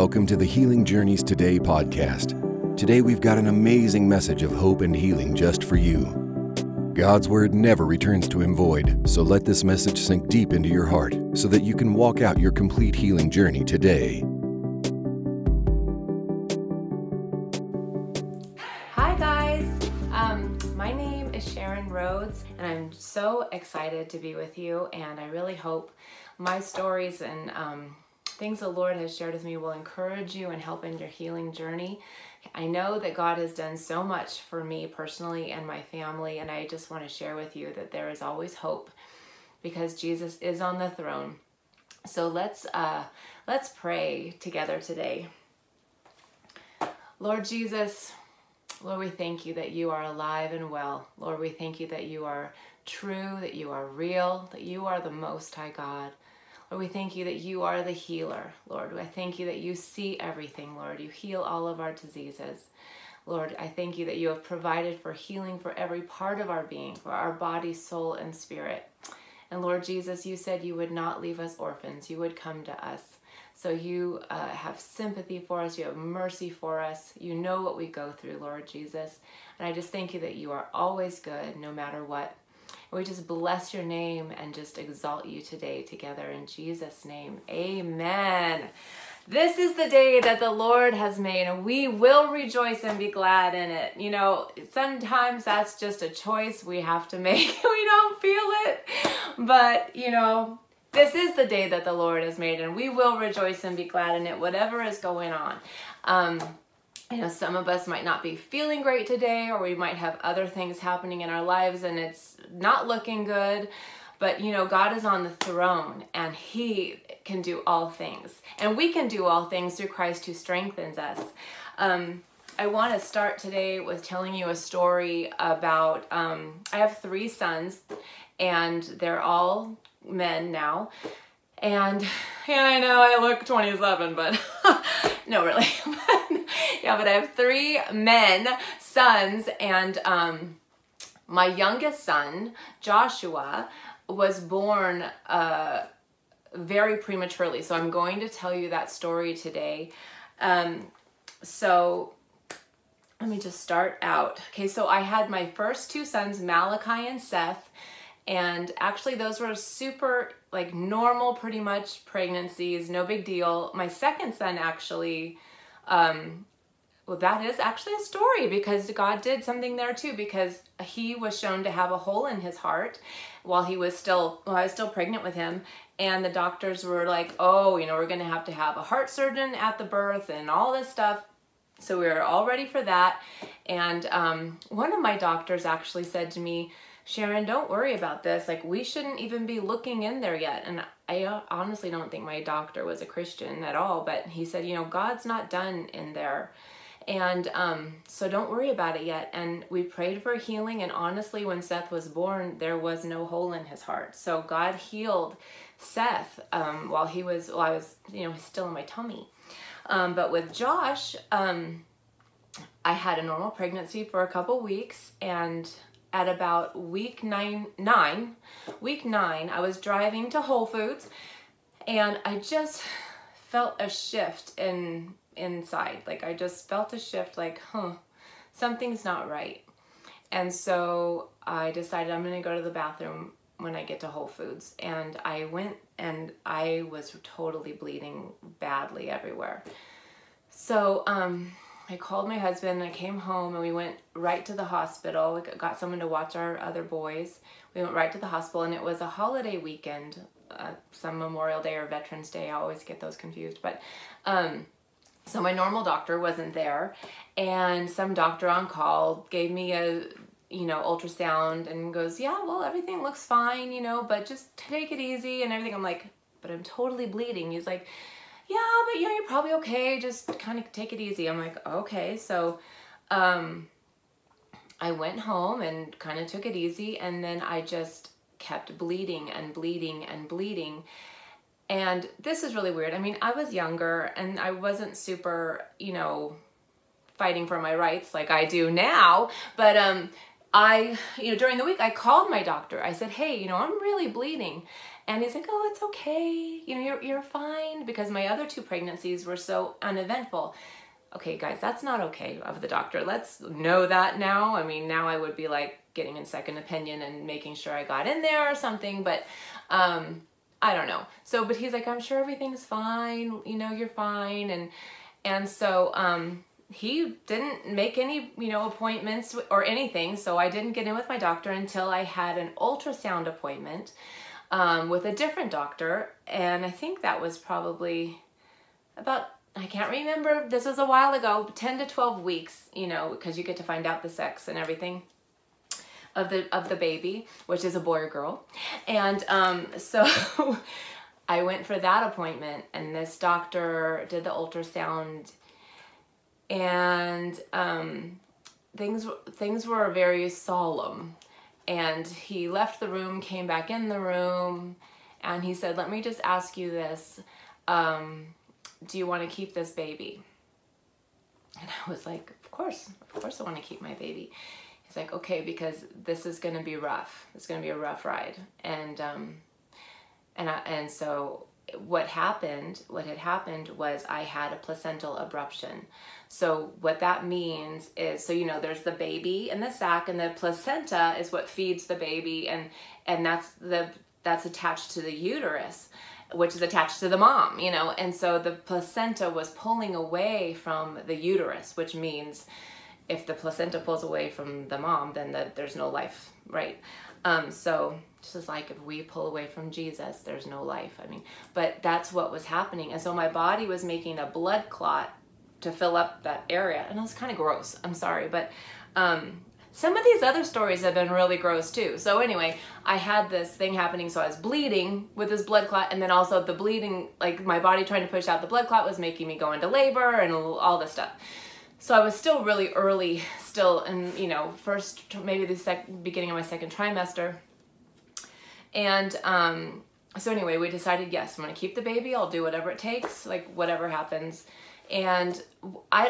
Welcome to the Healing Journeys Today podcast. Today we've got an amazing message of hope and healing just for you. God's word never returns to him void, so let this message sink deep into your heart so that you can walk out your complete healing journey today. Hi guys, my name is Sharon Rhodes and I'm so excited to be with you, and I really hope my stories and things the Lord has shared with me will encourage you and help in your healing journey. I know that God has done so much for me personally and my family, and I just want to share with you that there is always hope because Jesus is on the throne. So let's pray together today. Lord Jesus, Lord, we thank you that you are alive and well. Lord, we thank you that you are true, that you are real, that you are the Most High God. Lord, we thank you that you are the healer. Lord, I thank you that you see everything, Lord. You heal all of our diseases. Lord, I thank you that you have provided for healing for every part of our being, for our body, soul, and spirit. And Lord Jesus, you said you would not leave us orphans. You would come to us. So you have sympathy for us. You have mercy for us. You know what we go through, Lord Jesus. And I just thank you that you are always good, no matter what. We just bless your name and just exalt you today together in Jesus' name. Amen. This is the day that the Lord has made, and we will rejoice and be glad in it. You know, sometimes that's just a choice we have to make. We don't feel it, but you know, this is the day that the Lord has made, and we will rejoice and be glad in it, whatever is going on. You know, some of us might not be feeling great today, or we might have other things happening in our lives and it's not looking good, but you know, God is on the throne and he can do all things, and we can do all things through Christ who strengthens us. I want to start today with telling you a story about, I have three sons and they're all men now. And yeah, I know I look 27, but no, really. Yeah, but I have three men, sons, and my youngest son, Joshua, was born very prematurely. So I'm going to tell you that story today. So let me just start out. Okay, so I had my first two sons, Malachi and Seth, and actually those were super like normal, pretty much pregnancies, no big deal. My second son actually, well, that is actually a story because God did something there too, because he was shown to have a hole in his heart while he was still, well, I was still pregnant with him. And the doctors were like, oh, you know, we're going to have a heart surgeon at the birth and all this stuff. So we were all ready for that. And one of my doctors actually said to me, Sharon, don't worry about this. Like, we shouldn't even be looking in there yet. And I honestly don't think my doctor was a Christian at all, but he said, you know, God's not done in there. And so don't worry about it yet. And we prayed for healing. And honestly, when Seth was born, there was no hole in his heart. So God healed Seth while he was, well, I was, you know, still in my tummy. But with Josh, I had a normal pregnancy for a couple weeks, and at about week nine, I was driving to Whole Foods, and I just felt a shift inside. Like, I just felt a shift, like, something's not right. And so I decided I'm going to go to the bathroom when I get to Whole Foods. And I went, and I was totally bleeding badly everywhere. So, I called my husband, and I came home, and we went right to the hospital. We got someone to watch our other boys. We went right to the hospital, and it was a holiday weekend, some Memorial Day or Veterans Day. I always get those confused. But so my normal doctor wasn't there, and some doctor on call gave me a, you know, ultrasound and goes, yeah, well, everything looks fine, you know, but just take it easy and everything. I'm like, but I'm totally bleeding. He's like, yeah, but you know, you're probably okay. Just kind of take it easy. I'm like, okay. So, I went home and kind of took it easy. And then I just kept bleeding and bleeding and bleeding. And this is really weird. I mean, I was younger and I wasn't super, you know, fighting for my rights like I do now. But, I, you know, during the week I called my doctor. I said, hey, you know, I'm really bleeding. And he's like, oh, it's okay. You know, you're fine, because my other two pregnancies were so uneventful. Okay, guys, that's not okay of the doctor. Let's know that now. I mean, now I would be like getting a second opinion and making sure I got in there or something, but I don't know. So, but he's like, I'm sure everything's fine. You know, you're fine. And so he didn't make any, you know, appointments or anything. So I didn't get in with my doctor until I had an ultrasound appointment with a different doctor. And I think that was probably about, I can't remember, this was a while ago, 10 to 12 weeks, you know, because you get to find out the sex and everything of the baby, which is a boy or girl. And so I went for that appointment, and this doctor did the ultrasound, and things were very solemn. And he left the room, came back in the room, and he said, let me just ask you this. Do you want to keep this baby? And I was like, of course I want to keep my baby. He's like, okay, because this is going to be rough. It's going to be a rough ride. And so what had happened was I had a placental abruption. So what that means is, so you know, there's the baby in the sac, and the placenta is what feeds the baby, and that's attached to the uterus, which is attached to the mom, you know. And so the placenta was pulling away from the uterus, which means if the placenta pulls away from the mom, then there's no life, right? So this is like, if we pull away from Jesus, there's no life. I mean, but that's what was happening. And so my body was making a blood clot to fill up that area. And it was kind of gross. I'm sorry. But some of these other stories have been really gross too. So anyway, I had this thing happening. So I was bleeding with this blood clot, and then also the bleeding, like my body trying to push out the blood clot, was making me go into labor and all this stuff. So I was still really early, still in, you know, first, maybe the beginning of my second trimester. And so anyway, we decided, yes, I'm going to keep the baby. I'll do whatever it takes, like whatever happens. And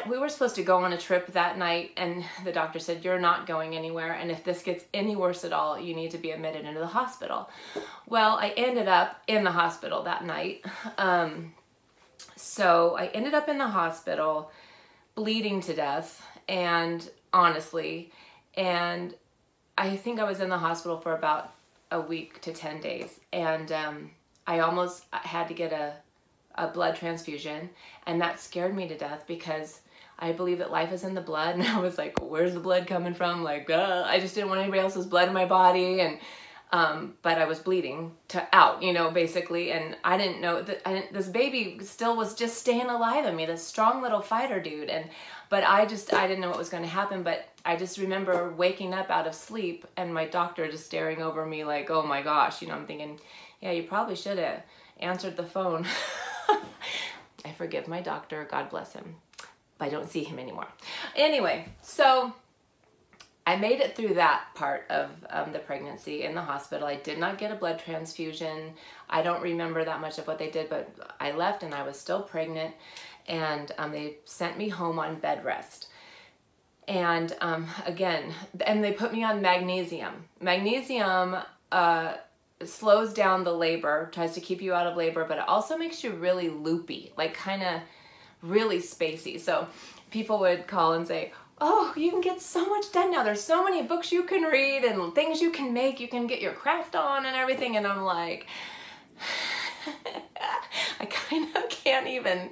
we were supposed to go on a trip that night, and the doctor said, you're not going anywhere, and if this gets any worse at all, you need to be admitted into the hospital. Well, I ended up in the hospital that night. So I ended up in the hospital bleeding to death, and honestly, and I think I was in the hospital for about a week to 10 days, and I almost had to get a blood transfusion, and that scared me to death, because I believe that life is in the blood, and I was like, where's the blood coming from? Like, I just didn't want anybody else's blood in my body. And but I was bleeding out, you know, basically, and I didn't know that this baby still was just staying alive in me, this strong little fighter dude. And but I didn't know what was going to happen. But I just remember waking up out of sleep, and my doctor just staring over me like, oh my gosh, you know. I'm thinking, yeah, you probably should have answered the phone. I forgive my doctor, God bless him. I don't see him anymore. Anyway, so I made it through that part of the pregnancy in the hospital. I did not get a blood transfusion. I don't remember that much of what they did, but I left and I was still pregnant, and they sent me home on bed rest. And again, and they put me on magnesium. Magnesium slows down the labor, tries to keep you out of labor, but it also makes you really loopy, like kind of really spacey. So people would call and say, oh, you can get so much done now. There's so many books you can read and things you can make. You can get your craft on and everything. And I'm like, I kind of can't even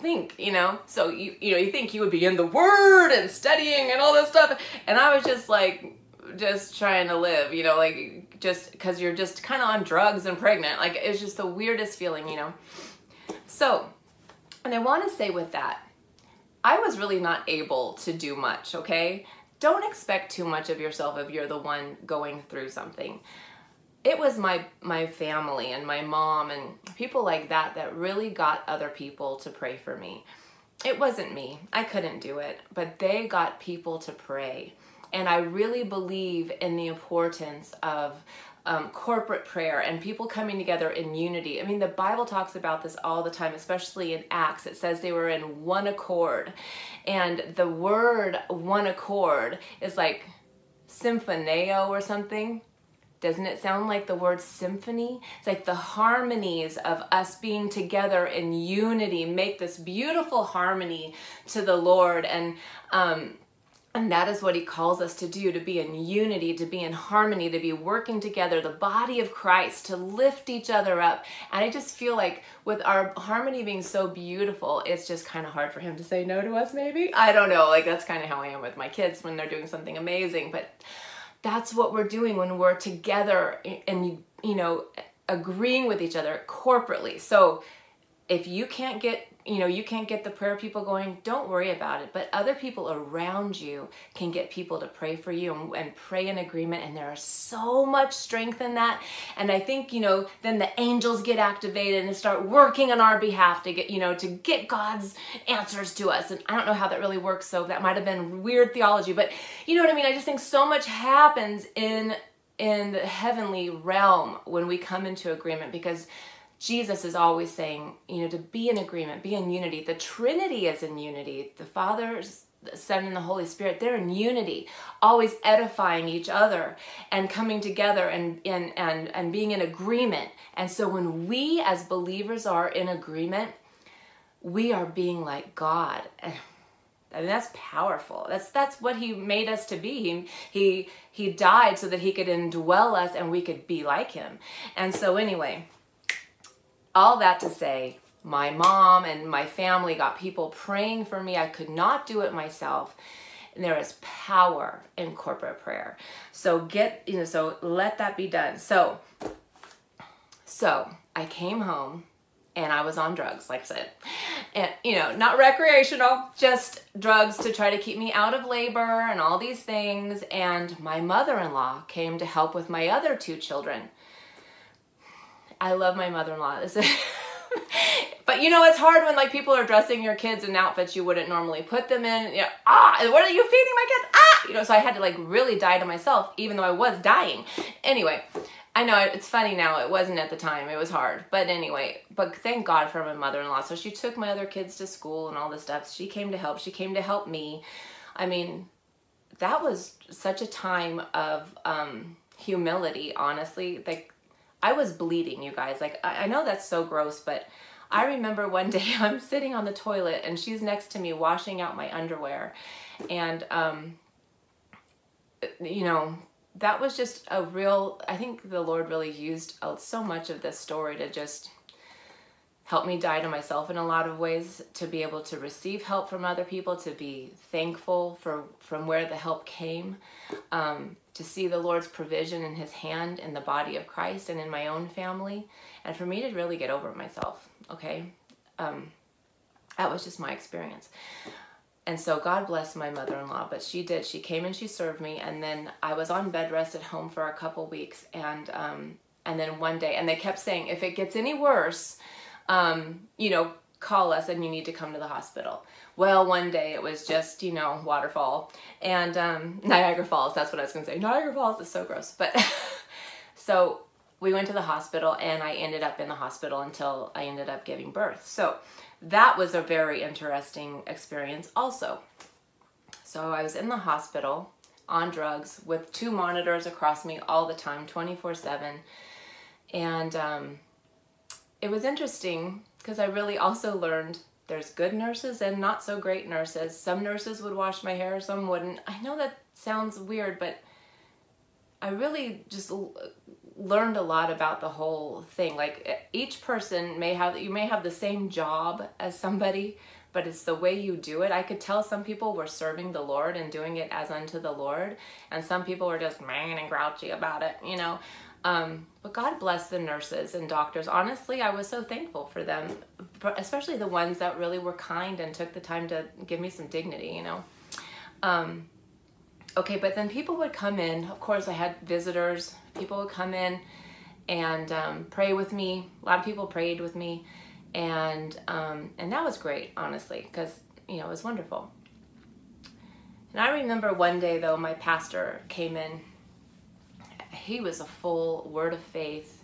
think, you know? So, you know, you think you would be in the Word and studying and all this stuff. And I was just like, just trying to live, you know, like just because you're just kind of on drugs and pregnant. Like, it's just the weirdest feeling, you know? So, and I want to say with that, I was really not able to do much, okay? Don't expect too much of yourself if you're the one going through something. It was my family and my mom and people like that that really got other people to pray for me. It wasn't me. I couldn't do it, but they got people to pray. And I really believe in the importance of corporate prayer and people coming together in unity. I mean, the Bible talks about this all the time, especially in Acts. It says they were in one accord. And the word one accord is like symphoneo or something. Doesn't it sound like the word symphony? It's like the harmonies of us being together in unity make this beautiful harmony to the Lord. And that is what he calls us to do, to be in unity, to be in harmony, to be working together, the body of Christ, to lift each other up. And I just feel like with our harmony being so beautiful, it's just kind of hard for him to say no to us maybe. I don't know, like that's kind of how I am with my kids when they're doing something amazing. But that's what we're doing when we're together and, you know, agreeing with each other corporately. So if you can't get, you know, you can't get the prayer people going, don't worry about it, but other people around you can get people to pray for you and pray in agreement, and there is so much strength in that. And I think, you know, then the angels get activated and start working on our behalf to get, you know, to get God's answers to us. And I don't know how that really works, so that might have been weird theology, but you know what I mean? I just think so much happens in the heavenly realm when we come into agreement, because Jesus is always saying, you know, to be in agreement, be in unity. The Trinity is in unity. The Father, the Son, and the Holy Spirit, they're in unity, always edifying each other and coming together and being in agreement. And so when we as believers are in agreement, we are being like God. I mean, that's powerful. That's what he made us to be. He died so that he could indwell us and we could be like him. And so anyway, all that to say, my mom and my family got people praying for me. I could not do it myself. And there is power in corporate prayer. So get, you know, so let that be done. So I came home and I was on drugs, like I said, and you know, not recreational, just drugs to try to keep me out of labor and all these things. And my mother-in-law came to help with my other two children. I love my mother-in-law. But you know, it's hard when like people are dressing your kids in outfits you wouldn't normally put them in. You know, ah, what are you feeding my kids? Ah, you know, so I had to like really die to myself, even though I was dying. Anyway, I know it's funny now. It wasn't at the time. It was hard. But anyway, but thank God for my mother-in-law. So she took my other kids to school and all this stuff. She came to help. She came to help me. I mean, that was such a time of humility, honestly. Like, I was bleeding, you guys. Like, I know that's so gross, but I remember one day I'm sitting on the toilet and she's next to me washing out my underwear. And, you know, that was just a real, I think the Lord really used so much of this story to just help me die to myself in a lot of ways, to be able to receive help from other people, to be thankful for from where the help came, to see the Lord's provision in his hand in the body of Christ and in my own family, and for me to really get over myself, okay? That was just my experience. And so God bless my mother-in-law, but she did. She came and she served me, and then I was on bed rest at home for a couple weeks, and then one day, and they kept saying, if it gets any worse, you know, call us and you need to come to the hospital. Well, one day it was just, you know, waterfall and, Niagara Falls. That's what I was going to say. Niagara Falls is so gross. But so we went to the hospital and I ended up in the hospital until I ended up giving birth. So that was a very interesting experience also. So I was in the hospital on drugs with two monitors across me all the time, 24/7. And, it was interesting because I really also learned there's good nurses and not so great nurses. Some nurses would wash my hair, some wouldn't. I know that sounds weird, but I really just learned a lot about the whole thing. Like each person may have, you may have the same job as somebody, but it's the way you do it. I could tell some people were serving the Lord and doing it as unto the Lord, and some people were just mean and grouchy about it, you know. But God bless the nurses and doctors. Honestly, I was so thankful for them, especially the ones that really were kind and took the time to give me some dignity, you know? Okay, but then people would come in. Of course, I had visitors. People would come in and pray with me. A lot of people prayed with me. And that was great, honestly, because, you know, it was wonderful. And I remember one day, though, my pastor came in. He was a full word of faith,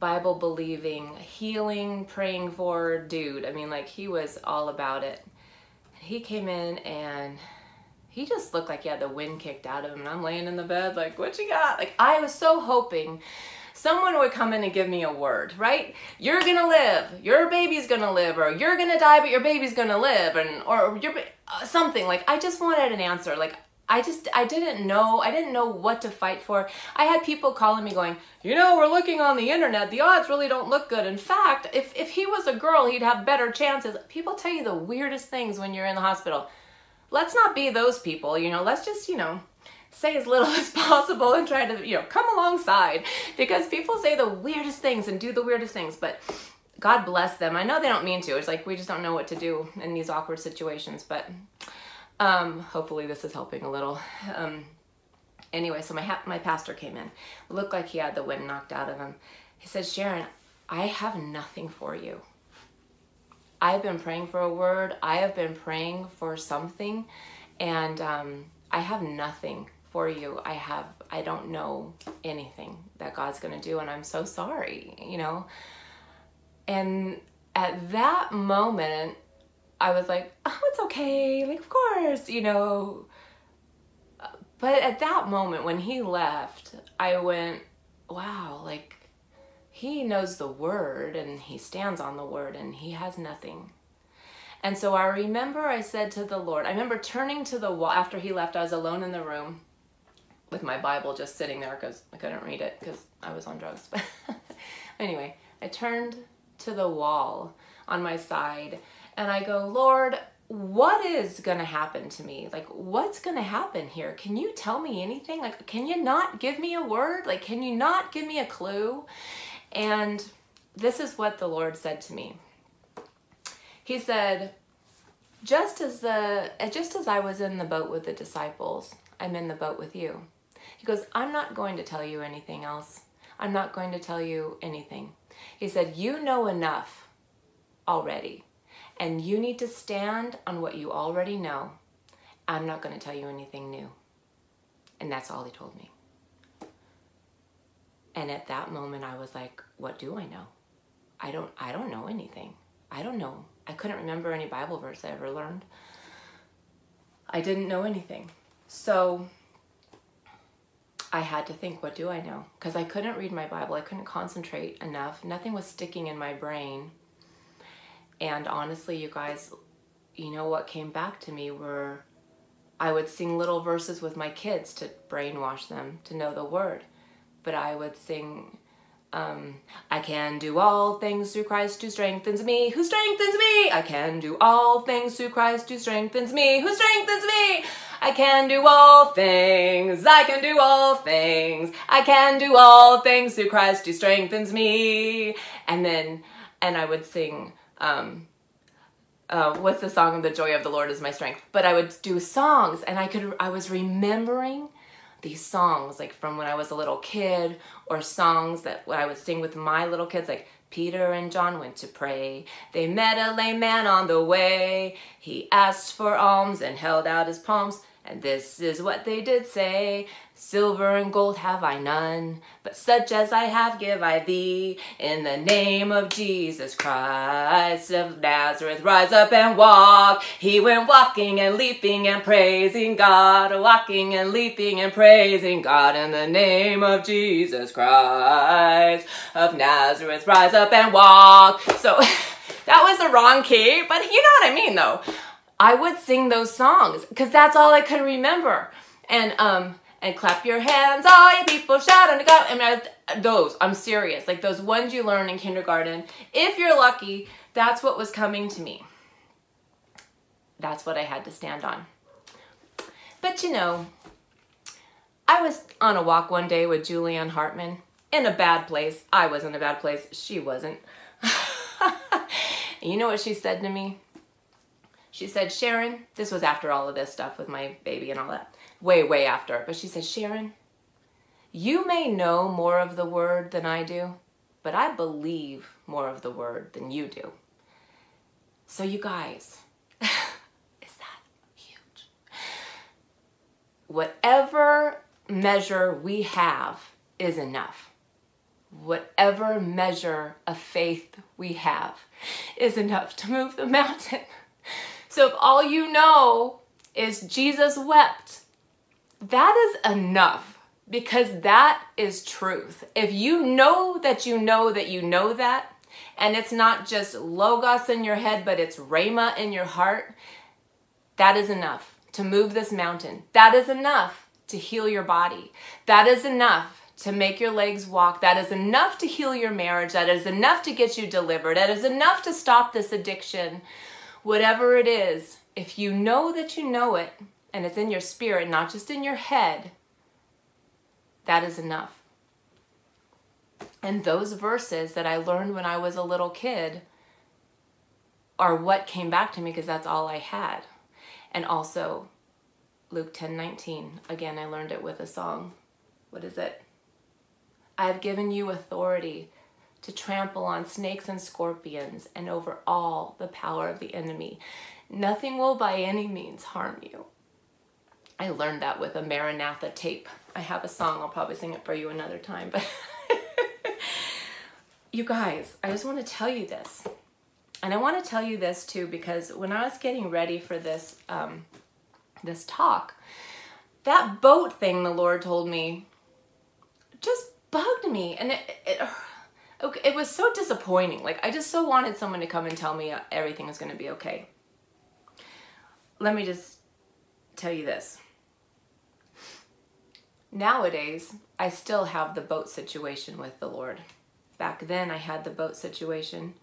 Bible believing, healing, praying for dude. I mean, like he was all about it. He came in and he just looked like he had the wind kicked out of him, and I'm laying in the bed like, what you got? Like, I was so hoping someone would come in and give me a word, right? You're gonna live, your baby's gonna live, or you're gonna die, but your baby's gonna live, and or your something. Like, I just wanted an answer. Like, I didn't know what to fight for. I had people calling me going, you know, we're looking on the internet, the odds really don't look good. In fact, if he was a girl, he'd have better chances. People tell you the weirdest things when you're in the hospital. Let's not be those people, you know, let's just, you know, say as little as possible and try to, you know, come alongside, because people say the weirdest things and do the weirdest things, but God bless them. I know they don't mean to. It's like, we just don't know what to do in these awkward situations, but hopefully this is helping a little. Anyway, so my pastor came in, looked like he had the wind knocked out of him. He said, Sharon, I have nothing for you. I've been praying for a word. I have been praying for something, and I have nothing for you. I don't know anything that God's gonna do, and I'm so sorry, you know? And at that moment, I was like, oh, it's okay, like, of course, you know? But at that moment, when he left, I went, wow, like, he knows the word, and he stands on the word, and he has nothing. And so I remember I said to the Lord, I remember turning to the wall. After he left, I was alone in the room with my Bible just sitting there because I couldn't read it because I was on drugs. But anyway, I turned to the wall on my side and I go, Lord, what is going to happen to me? Like, what's going to happen here? Can you tell me anything? Like, can you not give me a word? Like, can you not give me a clue? And this is what the Lord said to me. He said, just as I was in the boat with the disciples, I'm in the boat with you. He goes, I'm not going to tell you anything else. I'm not going to tell you anything. He said, you know enough already, and you need to stand on what you already know. I'm not going to tell you anything new. And that's all he told me. And at that moment, I was like, what do I know? I don't know anything. I don't know. I couldn't remember any Bible verse I ever learned. I didn't know anything. So I had to think, what do I know? Because I couldn't read my Bible. I couldn't concentrate enough. Nothing was sticking in my brain. And honestly, you guys, you know what came back to me were, I would sing little verses with my kids to brainwash them to know the word. But I would sing, I can do all things through Christ who strengthens me, who strengthens me. I can do all things through Christ who strengthens me, who strengthens me. I can do all things. I can do all things. I can do all things through Christ who strengthens me. And I would sing, what's the song? The joy of the Lord is my strength. But I would do songs, and I was remembering these songs, like from when I was a little kid, or songs that I would sing with my little kids, like Peter and John went to pray. They met a lame man on the way. He asked for alms and held out his palms. And this is what they did say. Silver and gold have I none, but such as I have give I thee. In the name of Jesus Christ of Nazareth, rise up and walk. He went walking and leaping and praising God, walking and leaping and praising God. In the name of Jesus Christ of Nazareth, rise up and walk. So that was the wrong key, but you know what I mean though. I would sing those songs because that's all I could remember. And clap your hands, all you people, shout unto God. Those, I'm serious, like those ones you learn in kindergarten. If you're lucky, that's what was coming to me. That's what I had to stand on. But you know, I was on a walk one day with Julianne Hartman in a bad place. I was in a bad place. She wasn't. You know what she said to me? She said, Sharon, this was after all of this stuff with my baby and all that, way, way after. But she said, Sharon, you may know more of the word than I do, but I believe more of the word than you do. So you guys, is that huge? Whatever measure we have is enough. Whatever measure of faith we have is enough to move the mountain. So if all you know is Jesus wept. That is enough, because that is truth. If you know that you know that you know that, and it's not just logos in your head, but it's rhema in your heart, that is enough to move this mountain. That is enough to heal your body. That is enough to make your legs walk. That is enough to heal your marriage. That is enough to get you delivered. That is enough to stop this addiction. Whatever it is, if you know that you know it, and it's in your spirit, not just in your head, that is enough. And those verses that I learned when I was a little kid are what came back to me, because that's all I had. And also Luke 10:19. Again, I learned it with a song. What is it? I have given you authority to trample on snakes and scorpions and over all the power of the enemy. Nothing will by any means harm you. I learned that with a Maranatha tape. I have a song. I'll probably sing it for you another time. But you guys, I just want to tell you this. And I want to tell you this too, because when I was getting ready for this, this talk, that boat thing the Lord told me just bugged me. And it was so disappointing. Like, I just so wanted someone to come and tell me everything was going to be okay. Let me just tell you this. Nowadays, I still have the boat situation with the Lord. Back then, I had the boat situation.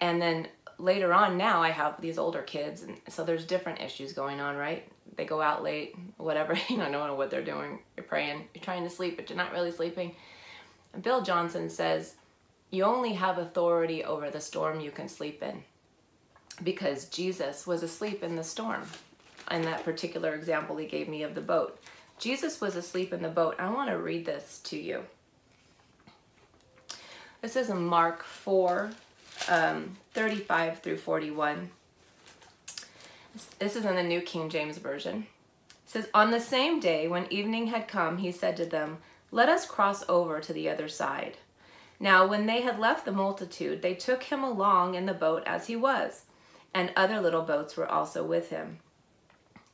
And then later on now, I have these older kids, and so there's different issues going on, right? They go out late, whatever, you know, I don't know what they're doing. You're praying, you're trying to sleep, but you're not really sleeping. And Bill Johnson says, you only have authority over the storm you can sleep in, because Jesus was asleep in the storm. In that particular example he gave me of the boat. Jesus was asleep in the boat. I want to read this to you. This is in Mark 4, 35 through 41. This is in the New King James Version. It says, on the same day when evening had come, he said to them, let us cross over to the other side. Now when they had left the multitude, they took him along in the boat as he was, and other little boats were also with him.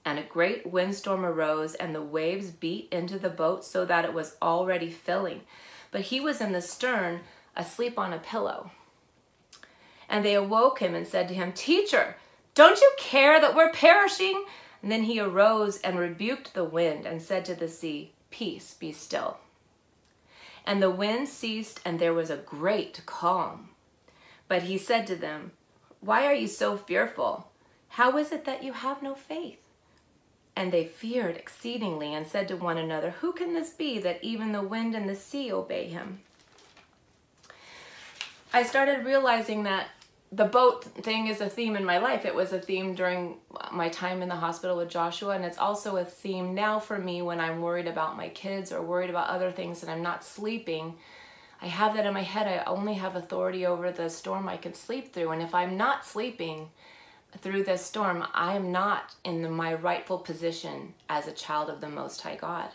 And a great windstorm arose, and the waves beat into the boat so that it was already filling. But he was in the stern, asleep on a pillow. And they awoke him and said to him, teacher, don't you care that we're perishing? And then he arose and rebuked the wind and said to the sea, peace, be still. And the wind ceased, and there was a great calm. But he said to them, why are you so fearful? How is it that you have no faith? And they feared exceedingly and said to one another, who can this be that even the wind and the sea obey him? I started realizing that the boat thing is a theme in my life. It was a theme during my time in the hospital with Joshua, and it's also a theme now for me when I'm worried about my kids or worried about other things and I'm not sleeping. I have that in my head. I only have authority over the storm I can sleep through, and if I'm not sleeping through this storm, I am not in my rightful position as a child of the Most High God.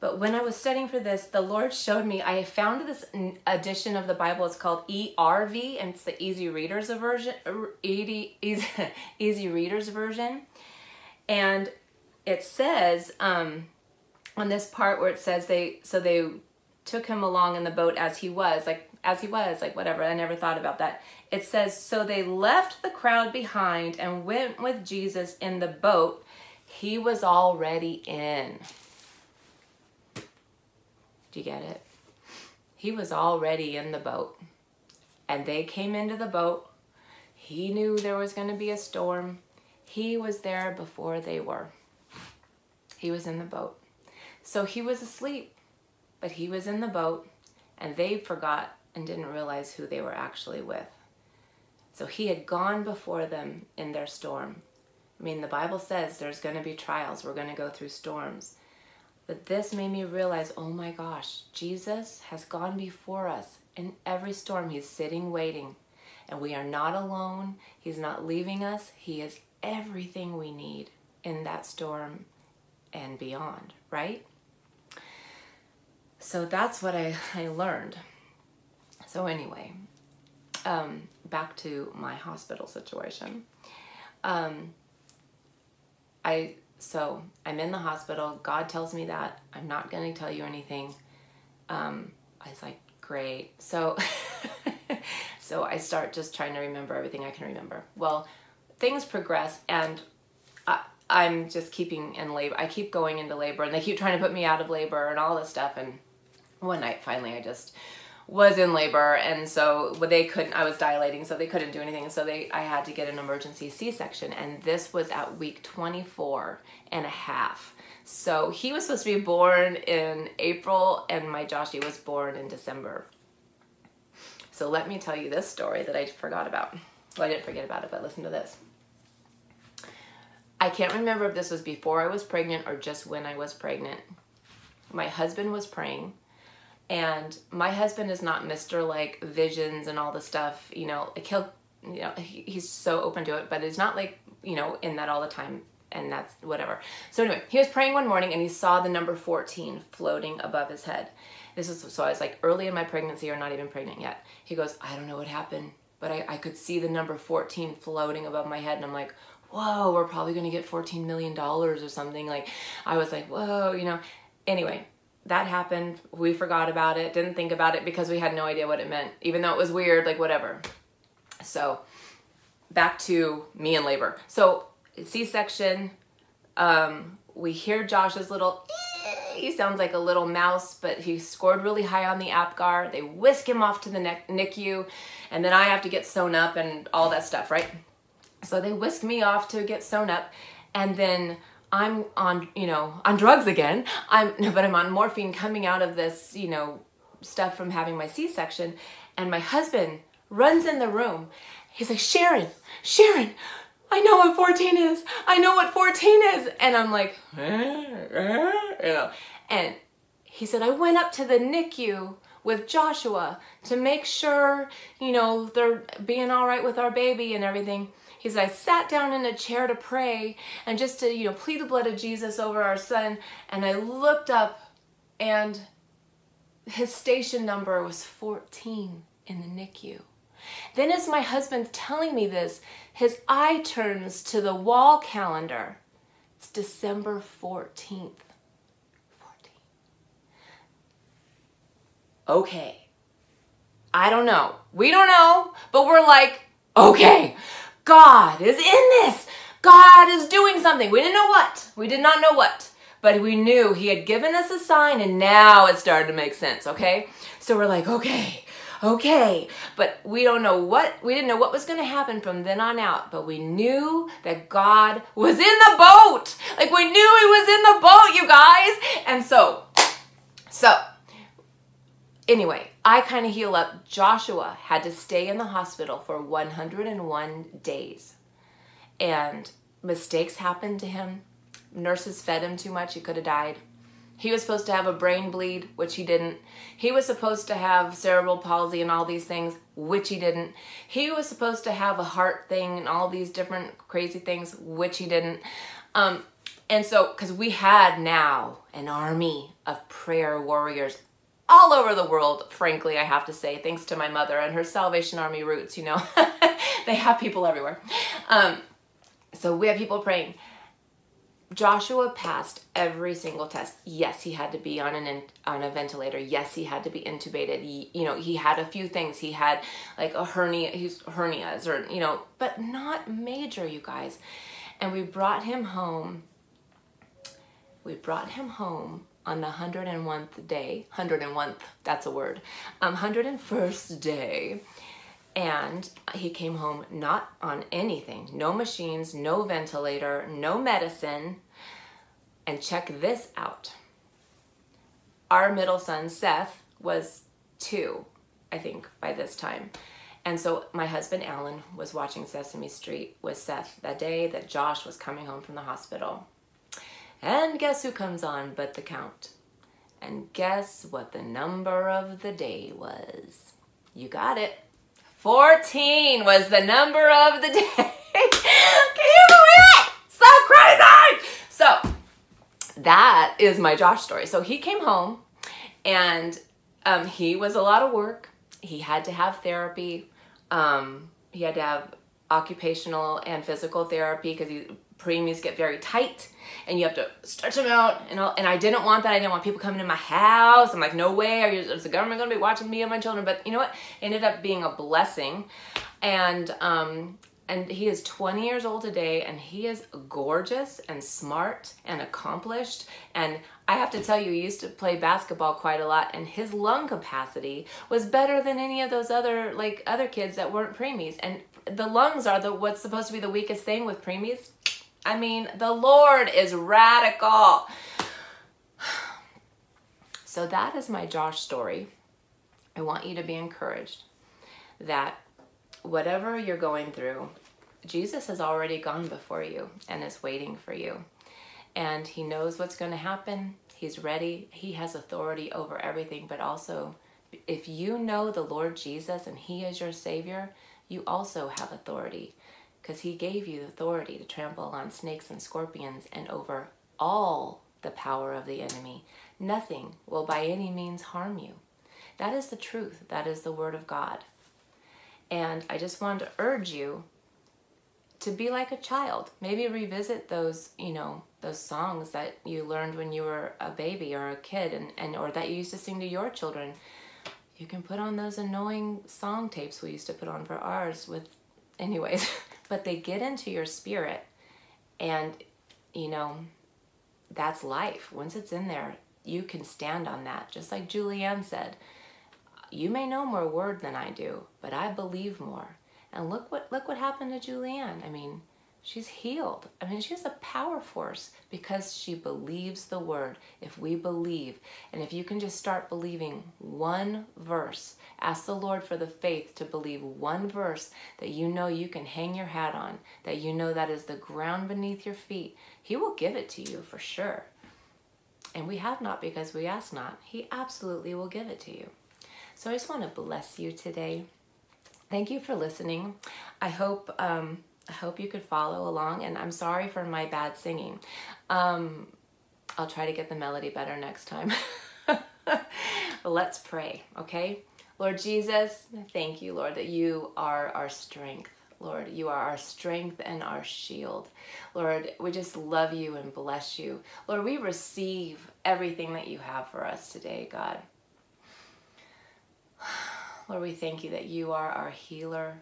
But when I was studying for this, the Lord showed me, I found this edition of the Bible. It's called ERV, and it's the Easy Readers version. Easy Readers version. And it says, on this part where it says they took him along in the boat as he was, like whatever, I never thought about that. It says, so they left the crowd behind and went with Jesus in the boat he was already in. Do you get it? He was already in the boat, and they came into the boat. He knew there was going to be a storm. He was there before they were. He was in the boat. So he was asleep, but he was in the boat, and they forgot and didn't realize who they were actually with. So he had gone before them in their storm. I mean, the Bible says there's going to be trials. We're going to go through storms. But this made me realize, oh my gosh, Jesus has gone before us. In every storm, he's sitting, waiting. And we are not alone. He's not leaving us. He is everything we need in that storm and beyond, right? So that's what I learned. So anyway, back to my hospital situation. So I'm in the hospital. God tells me that. I'm not going to tell you anything. I was like, great. So, so I start just trying to remember everything I can remember. Well, things progress, and I'm just keeping in labor. I keep going into labor, and they keep trying to put me out of labor and all this stuff. And one night, finally, I just was in labor, and so they couldn't, I was dilating, so they couldn't do anything, and so I had to get an emergency C-section, and this was at week 24 and a half. So he was supposed to be born in April, and my Joshua was born in December. So let me tell you this story that I forgot about. Well, I didn't forget about it, but listen to this. I can't remember if this was before I was pregnant or just when I was pregnant. My husband was praying. And my husband is not Mr. like visions and all the stuff, you know, like he'll, you know, he's so open to it, but it's not like, you know, in that all the time, and that's whatever. So anyway, he was praying one morning and he saw the number 14 floating above his head. This is, so I was like early in my pregnancy or not even pregnant yet. He goes, I don't know what happened, but I could see the number 14 floating above my head. And I'm like, whoa, we're probably going to get $14 million or something. Like I was like, whoa, you know, anyway. That happened. We forgot about it, didn't think about it because we had no idea what it meant, even though it was weird, like whatever. So back to me in labor. So C-section, we hear Josh's little, he sounds like a little mouse, but he scored really high on the Apgar. They whisk him off to the NICU, and then I have to get sewn up and all that stuff, right? So they whisk me off to get sewn up, and then I'm on, you know, on drugs again. But I'm on morphine coming out of this, you know, stuff from having my C-section, and my husband runs in the room. He's like, Sharon, I know what 14 is. I know what 14 is. And I'm like, you know, and he said, I went up to the NICU with Joshua to make sure, you know, they're being all right with our baby and everything. He said, I sat down in a chair to pray and just to, you know, plead the blood of Jesus over our son. And I looked up, and his station number was 14 in the NICU. Then as my husband's telling me this, his eye turns to the wall calendar. It's December 14th. 14. Okay. I don't know. We don't know, but we're like, okay. God is in this. God is doing something. We didn't know what. We did not know what. But we knew he had given us a sign, and now it started to make sense, okay? So we're like, okay. But we don't know what. We didn't know what was going to happen from then on out. But we knew that God was in the boat. Like, we knew he was in the boat, you guys. And so anyway, I kind of heal up. Joshua had to stay in the hospital for 101 days. And mistakes happened to him. Nurses fed him too much. He could have died. He was supposed to have a brain bleed, which he didn't. He was supposed to have cerebral palsy and all these things, which he didn't. He was supposed to have a heart thing and all these different crazy things, which he didn't. And so, because we had now an army of prayer warriors all over the world, frankly, I have to say, thanks to my mother and her Salvation Army roots, you know, they have people everywhere. So we have people praying. Joshua passed every single test. Yes, he had to be on a ventilator. Yes, he had to be intubated. You know, he had a few things. He had like a hernia, his hernias, or, you know, but not major, you guys. And we brought him home. We brought him home on the 101st day, 101st, that's a word, 101st day, and he came home not on anything, no machines, no ventilator, no medicine. And check this out. Our middle son, Seth, was 2, I think, by this time. And so my husband, Alan, was watching Sesame Street with Seth that day that Josh was coming home from the hospital. And guess who comes on but the count? And guess what the number of the day was? You got it. 14 was the number of the day. Can you believe it? So crazy! So that is my Josh story. So he came home, and he was a lot of work. He had to have therapy. He had to have occupational and physical therapy because he preemies get very tight and you have to stretch them out and all, and I didn't want that. I didn't want people coming to my house. I'm like, no way, is the government going to be watching me and my children? But you know what? It ended up being a blessing. And he is 20 years old today, and he is gorgeous and smart and accomplished. And I have to tell you, he used to play basketball quite a lot, and his lung capacity was better than any of those other, like, other kids that weren't preemies. And the lungs are the what's supposed to be the weakest thing with preemies. I mean, the Lord is radical. So that is my Josh story. I want you to be encouraged that whatever you're going through, Jesus has already gone before you and is waiting for you. And he knows what's going to happen. He's ready. He has authority over everything. But also, if you know the Lord Jesus and he is your Savior, you also have authority, because he gave you authority to trample on snakes and scorpions and over all the power of the enemy. Nothing will by any means harm you. That is the truth. That is the word of God. And I just wanted to urge you to be like a child. Maybe revisit those, you know, those songs that you learned when you were a baby or a kid, and or that you used to sing to your children. You can put on those annoying song tapes we used to put on for ours with, anyways, but they get into your spirit, and you know, that's life. Once it's in there, you can stand on that. Just like Julianne said, you may know more word than I do, but I believe more. And look what happened to Julianne. I mean, she's healed. I mean, she has a power force because she believes the word. If we believe, and if you can just start believing one verse, ask the Lord for the faith to believe one verse that you know you can hang your hat on, that you know that is the ground beneath your feet. He will give it to you for sure. And we have not because we ask not. He absolutely will give it to you. So I just want to bless you today. Thank you for listening. I hope you could follow along, and I'm sorry for my bad singing. I'll try to get the melody better next time. Let's pray, okay? Lord Jesus, thank you, Lord, that you are our strength. Lord, you are our strength and our shield. Lord, we just love you and bless you. Lord, we receive everything that you have for us today, God. Lord, we thank you that you are our healer,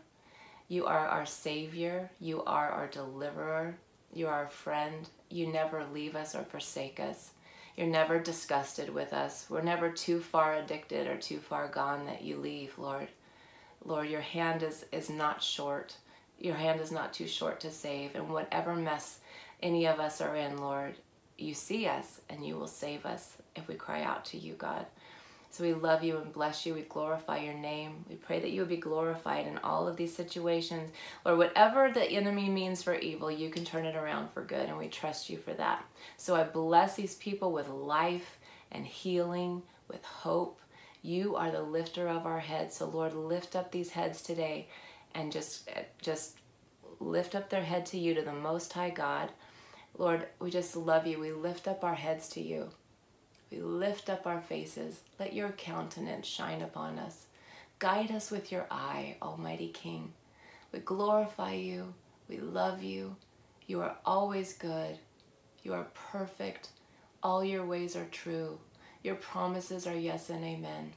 you are our Savior, you are our deliverer, you are our friend. You never leave us or forsake us. You're never disgusted with us. We're never too far addicted or too far gone that you leave, Lord. Lord, your hand is not short. Your hand is not too short to save. And whatever mess any of us are in, Lord, you see us and you will save us if we cry out to you, God. So we love you and bless you. We glorify your name. We pray that you would be glorified in all of these situations. Lord, whatever the enemy means for evil, you can turn it around for good, and we trust you for that. So I bless these people with life and healing, with hope. You are the lifter of our heads. So Lord, lift up these heads today, and just lift up their head to you, to the Most High God. Lord, we just love you. We lift up our heads to you. We lift up our faces. Let your countenance shine upon us. Guide us with your eye, Almighty King. We glorify you. We love you. You are always good. You are perfect. All your ways are true. Your promises are yes and amen.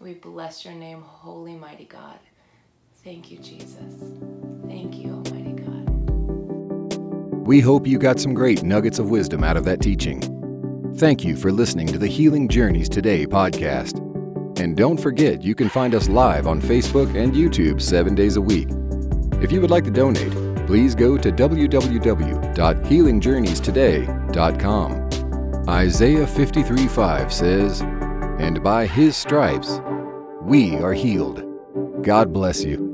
We bless your name, Holy Mighty God. Thank you, Jesus. Thank you, Almighty God. We hope you got some great nuggets of wisdom out of that teaching. Thank you for listening to the Healing Journeys Today podcast. And don't forget, you can find us live on Facebook and YouTube 7 days a week. If you would like to donate, please go to www.healingjourneystoday.com. Isaiah 53:5 says, "And by his stripes, we are healed." God bless you.